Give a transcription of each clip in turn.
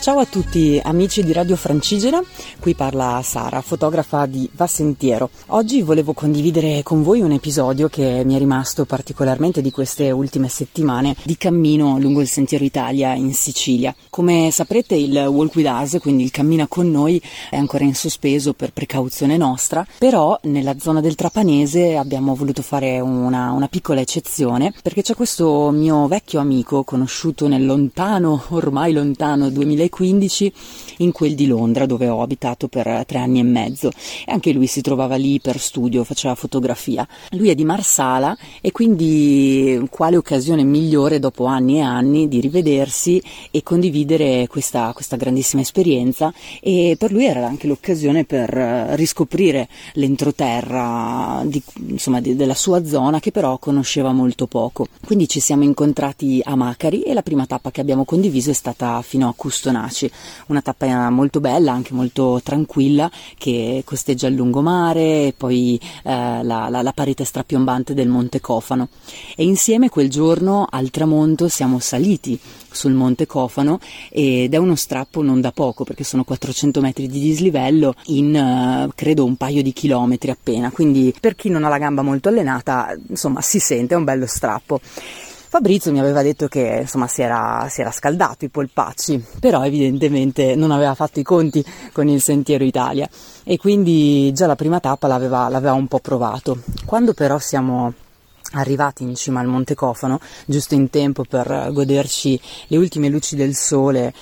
Ciao a tutti amici di Radio Francigena, qui parla Sara, fotografa di Va Sentiero. Oggi volevo condividere con voi un episodio che mi è rimasto particolarmente di queste ultime settimane di cammino lungo il sentiero Italia in Sicilia. Come saprete il Walk with Us, quindi il cammina con noi, è ancora in sospeso per precauzione nostra, però nella zona del Trapanese abbiamo voluto fare una piccola eccezione, perché c'è questo mio vecchio amico conosciuto nel ormai lontano 2015, in quel di Londra dove ho abitato per 3 anni e mezzo, e anche lui si trovava lì per studio, faceva fotografia. Lui è di Marsala e quindi quale occasione migliore dopo anni e anni di rivedersi e condividere questa grandissima esperienza, e per lui era anche l'occasione per riscoprire l'entroterra della sua zona, che però conosceva molto poco. Quindi ci siamo incontrati a Macari e la prima tappa che abbiamo condiviso è stata fino a Custonaci, una tappa molto bella, anche molto tranquilla, che costeggia il lungomare e poi la parete strapiombante del Monte Cofano. E insieme quel giorno al tramonto siamo saliti sul Monte Cofano, ed è uno strappo non da poco, perché sono 400 metri di dislivello in credo un paio di chilometri appena, quindi per chi non ha la gamba molto allenata, insomma, si sente, è un bello strappo. Fabrizio mi aveva detto che si era scaldato i polpacci, però evidentemente non aveva fatto i conti con il sentiero Italia, e quindi già la prima tappa l'aveva un po' provato. Quando però siamo arrivati in cima al Monte Cofano, giusto in tempo per goderci le ultime luci del sole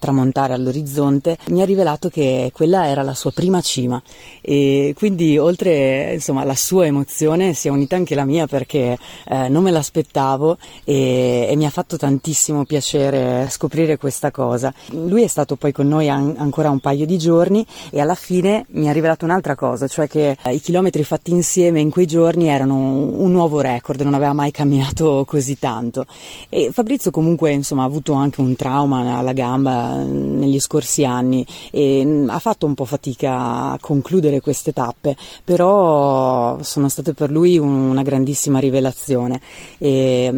tramontare all'orizzonte, mi ha rivelato che quella era la sua prima cima, e quindi oltre alla sua emozione si è unita anche la mia, perché non me l'aspettavo e mi ha fatto tantissimo piacere scoprire questa cosa. Lui è stato poi con noi ancora un paio di giorni e alla fine mi ha rivelato un'altra cosa, cioè che i chilometri fatti insieme in quei giorni erano un nuovo record, non aveva mai camminato così tanto. E Fabrizio comunque ha avuto anche un trauma alla gamba negli scorsi anni e ha fatto un po' fatica a concludere queste tappe, però sono state per lui una grandissima rivelazione, e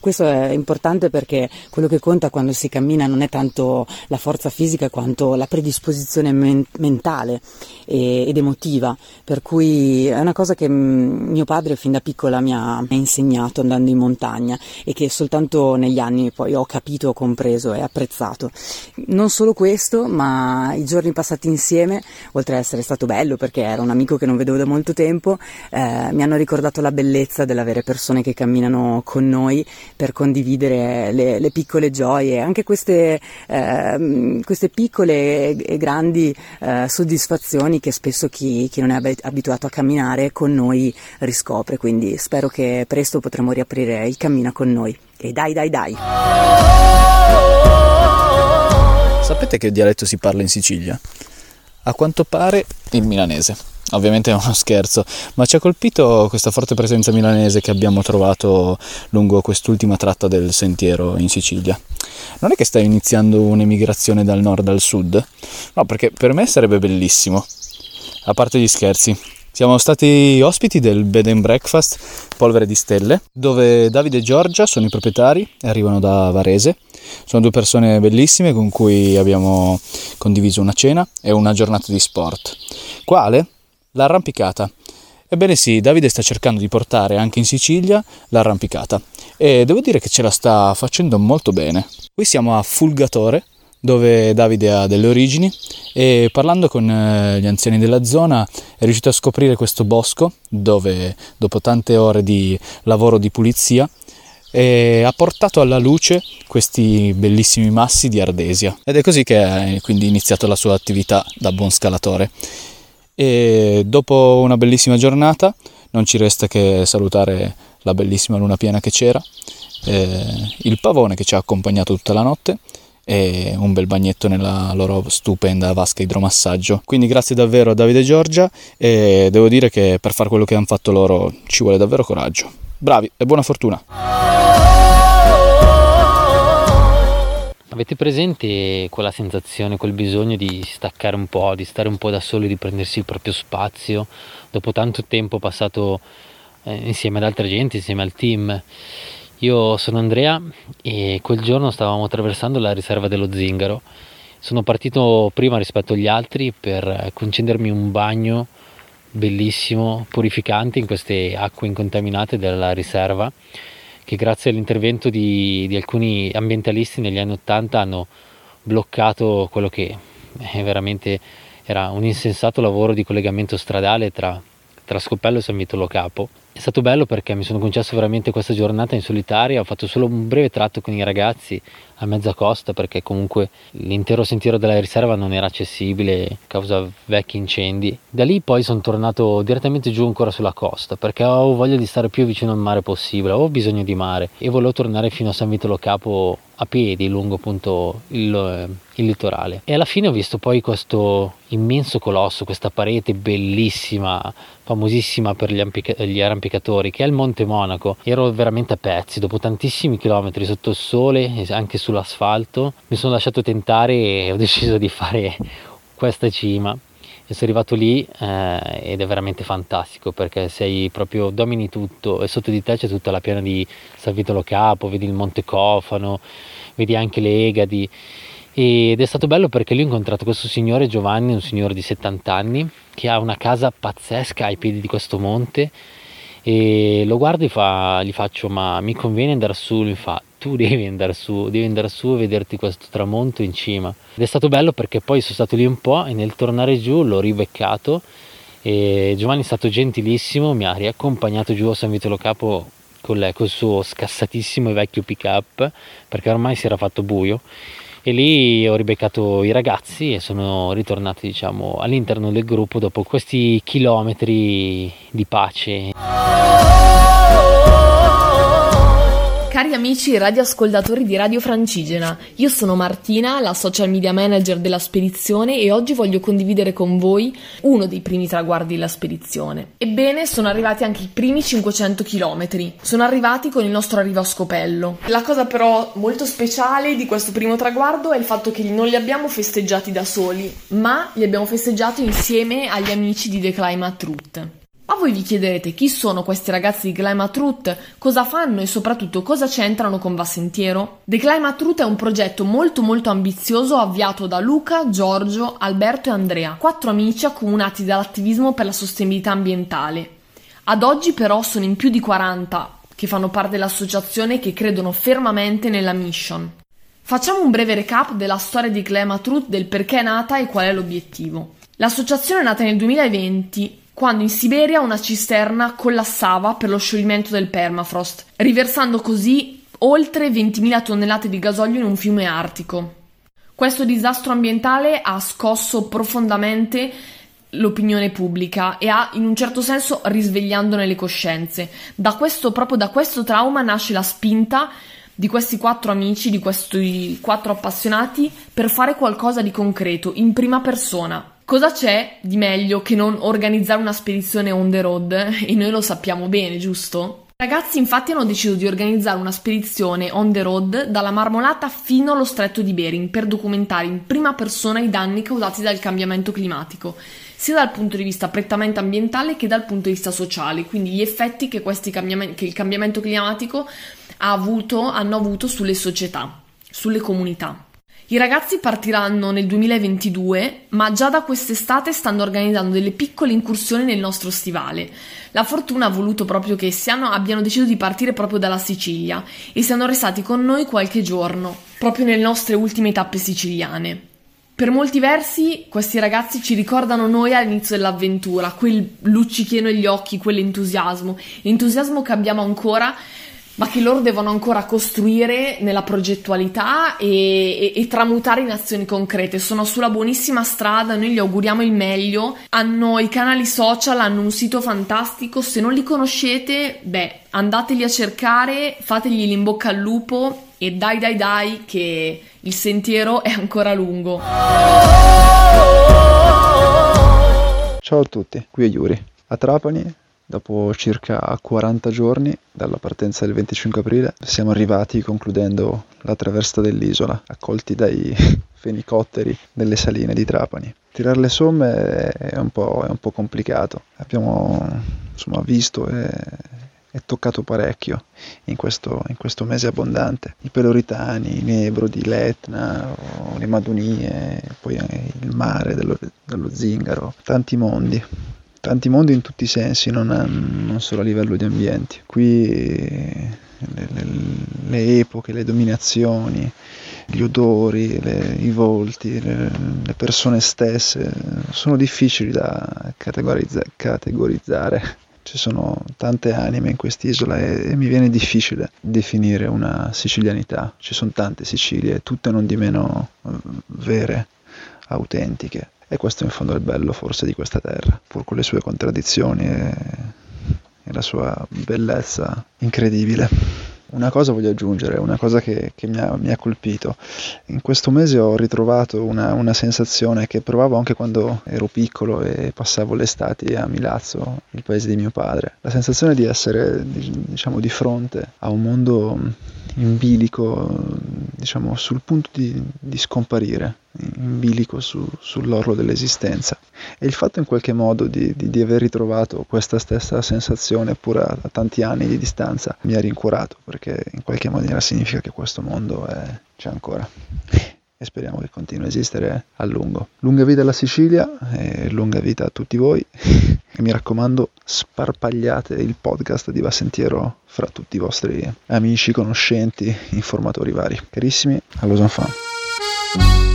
questo è importante, perché quello che conta quando si cammina non è tanto la forza fisica quanto la predisposizione mentale ed emotiva, per cui è una cosa che mio padre fin da piccola mi ha insegnato andando in montagna, e che soltanto negli anni poi ho capito, compreso e apprezzato. Non solo questo, ma i giorni passati insieme, oltre a essere stato bello perché era un amico che non vedevo da molto tempo, mi hanno ricordato la bellezza dell'avere persone che camminano con noi per condividere le piccole gioie, anche queste piccole e grandi soddisfazioni che spesso chi non è abituato a camminare con noi riscopre. Quindi spero che presto potremo riaprire il cammino con noi. E dai! Sapete che dialetto si parla in Sicilia? A quanto pare il milanese. Ovviamente è uno scherzo, ma ci ha colpito questa forte presenza milanese che abbiamo trovato lungo quest'ultima tratta del sentiero in Sicilia. Non è che sta iniziando un'emigrazione dal nord al sud? No, perché per me sarebbe bellissimo. A parte gli scherzi, siamo stati ospiti del bed and breakfast Polvere di Stelle, dove Davide e Giorgia sono i proprietari e arrivano da Varese. Sono 2 persone bellissime con cui abbiamo condiviso una cena e una giornata di sport. Quale? L'arrampicata. Ebbene sì, Davide sta cercando di portare anche in Sicilia l'arrampicata, e devo dire che ce la sta facendo molto bene. Qui siamo a Fulgatore, dove Davide ha delle origini, e parlando con gli anziani della zona è riuscito a scoprire questo bosco dove, dopo tante ore di lavoro di pulizia, ha portato alla luce questi bellissimi massi di ardesia, ed è così che ha quindi iniziato la sua attività da buon scalatore. E dopo una bellissima giornata non ci resta che salutare la bellissima luna piena che c'era, il pavone che ci ha accompagnato tutta la notte, e un bel bagnetto nella loro stupenda vasca idromassaggio. Quindi grazie davvero a Davide e Giorgia, e devo dire che per fare quello che hanno fatto loro ci vuole davvero coraggio. Bravi e buona fortuna. Avete presente quella sensazione, quel bisogno di staccare un po', di stare un po' da soli, di prendersi il proprio spazio dopo tanto tempo passato insieme ad altre gente, insieme al team. Io sono Andrea e quel giorno stavamo attraversando la riserva dello Zingaro. Sono partito prima rispetto agli altri per concedermi un bagno bellissimo, purificante, in queste acque incontaminate della riserva, che grazie all'intervento di alcuni ambientalisti negli anni 80 hanno bloccato quello che veramente era un insensato lavoro di collegamento stradale tra Scopello e San Vito Lo Capo. È stato bello perché mi sono concesso veramente questa giornata in solitaria, ho fatto solo un breve tratto con i ragazzi a mezza costa perché comunque l'intero sentiero della riserva non era accessibile a causa vecchi incendi. Da lì poi sono tornato direttamente giù ancora sulla costa perché avevo voglia di stare più vicino al mare possibile, avevo bisogno di mare e volevo tornare fino a San Vito Lo Capo a piedi lungo appunto il litorale. E alla fine ho visto poi questo immenso colosso, questa parete bellissima, famosissima per gli arrampicatori, che è il Monte Monaco. Ero veramente a pezzi, dopo tantissimi chilometri sotto il sole e anche sull'asfalto mi sono lasciato tentare e ho deciso di fare questa cima. E sono arrivato lì ed è veramente fantastico perché sei proprio, domini tutto e sotto di te c'è tutta la piana di San Vito Lo Capo, vedi il Monte Cofano, vedi anche le Egadi, ed è stato bello perché lì ho incontrato questo signore Giovanni, un signore di 70 anni che ha una casa pazzesca ai piedi di questo monte e lo guardo e gli faccio: ma mi conviene andare su? Lui fa: tu devi andare su e vederti questo tramonto in cima. Ed è stato bello perché poi sono stato lì un po' e nel tornare giù l'ho ribeccato e Giovanni è stato gentilissimo, mi ha riaccompagnato giù a San Vito Lo Capo col suo scassatissimo e vecchio pick up perché ormai si era fatto buio, e lì ho ribeccato i ragazzi e sono ritornato diciamo all'interno del gruppo dopo questi chilometri di pace. Cari amici radioascoltatori di Radio Francigena, io sono Martina, la social media manager della spedizione, e oggi voglio condividere con voi uno dei primi traguardi della spedizione. Ebbene, sono arrivati anche i primi 500 km. Sono arrivati con il nostro arrivo a Scopello. La cosa però molto speciale di questo primo traguardo è il fatto che non li abbiamo festeggiati da soli, ma li abbiamo festeggiati insieme agli amici di The Climate Truth. Ma voi vi chiederete chi sono questi ragazzi di Climate Truth, cosa fanno e soprattutto cosa c'entrano con Va Sentiero? The Climate Truth è un progetto molto molto ambizioso avviato da Luca, Giorgio, Alberto e Andrea, 4 amici accomunati dall'attivismo per la sostenibilità ambientale. Ad oggi però sono in più di 40 che fanno parte dell'associazione, che credono fermamente nella mission. Facciamo un breve recap della storia di Climate Truth, del perché è nata e qual è l'obiettivo. L'associazione è nata nel 2020, quando in Siberia una cisterna collassava per lo scioglimento del permafrost, riversando così oltre 20.000 tonnellate di gasolio in un fiume artico. Questo disastro ambientale ha scosso profondamente l'opinione pubblica e ha in un certo senso risvegliandone le coscienze. Proprio da questo trauma nasce la spinta di questi 4 amici, di questi 4 appassionati, per fare qualcosa di concreto, in prima persona. Cosa c'è di meglio che non organizzare una spedizione on the road? E noi lo sappiamo bene, giusto? I ragazzi infatti hanno deciso di organizzare una spedizione on the road dalla Marmolata fino allo stretto di Bering per documentare in prima persona i danni causati dal cambiamento climatico, sia dal punto di vista prettamente ambientale che dal punto di vista sociale, quindi gli effetti che il cambiamento climatico hanno avuto sulle società, sulle comunità. I ragazzi partiranno nel 2022, ma già da quest'estate stanno organizzando delle piccole incursioni nel nostro stivale. La fortuna ha voluto proprio che abbiano deciso di partire proprio dalla Sicilia e siano restati con noi qualche giorno, proprio nelle nostre ultime tappe siciliane. Per molti versi questi ragazzi ci ricordano noi all'inizio dell'avventura, quel luccichino agli occhi, quell'entusiasmo, l'entusiasmo che abbiamo ancora, ma che loro devono ancora costruire nella progettualità e tramutare in azioni concrete. Sono sulla buonissima strada, noi gli auguriamo il meglio, hanno i canali social, hanno un sito fantastico, se non li conoscete, andateli a cercare, fategli l'imbocca al lupo e dai che il sentiero è ancora lungo. Ciao a tutti, qui è Yuri, a Trapani. Dopo circa 40 giorni dalla partenza del 25 aprile siamo arrivati concludendo la traversata dell'isola, accolti dai fenicotteri delle saline di Trapani. Tirare le somme è un po' complicato. Abbiamo insomma visto e toccato parecchio in questo mese abbondante. I Peloritani, i Nebrodi, l'Etna, le Madonie, poi il mare dello Zingaro, tanti mondi in tutti i sensi, non solo a livello di ambienti. Qui le epoche, le dominazioni, gli odori, i volti, le persone stesse sono difficili da categorizzare. Ci sono tante anime in quest'isola e mi viene difficile definire una sicilianità. Ci sono tante Sicilie, tutte non di meno vere, autentiche. E questo in fondo è il bello forse di questa terra, pur con le sue contraddizioni e la sua bellezza incredibile. Una cosa voglio aggiungere, una cosa che mi ha colpito. In questo mese ho ritrovato una sensazione che provavo anche quando ero piccolo e passavo l'estate a Milazzo, il paese di mio padre. La sensazione di essere, diciamo, di fronte a un mondo in bilico, diciamo, sul punto di scomparire, in bilico sull'orlo dell'esistenza. E il fatto in qualche modo di aver ritrovato questa stessa sensazione pur a tanti anni di distanza mi ha rincuorato, perché in qualche maniera significa che questo mondo c'è ancora e speriamo che continui a esistere a lungo. Lunga vita alla Sicilia e lunga vita a tutti voi, e mi raccomando, sparpagliate il podcast di Va Sentiero fra tutti i vostri amici, conoscenti, informatori vari. Carissimi, allo San Fan.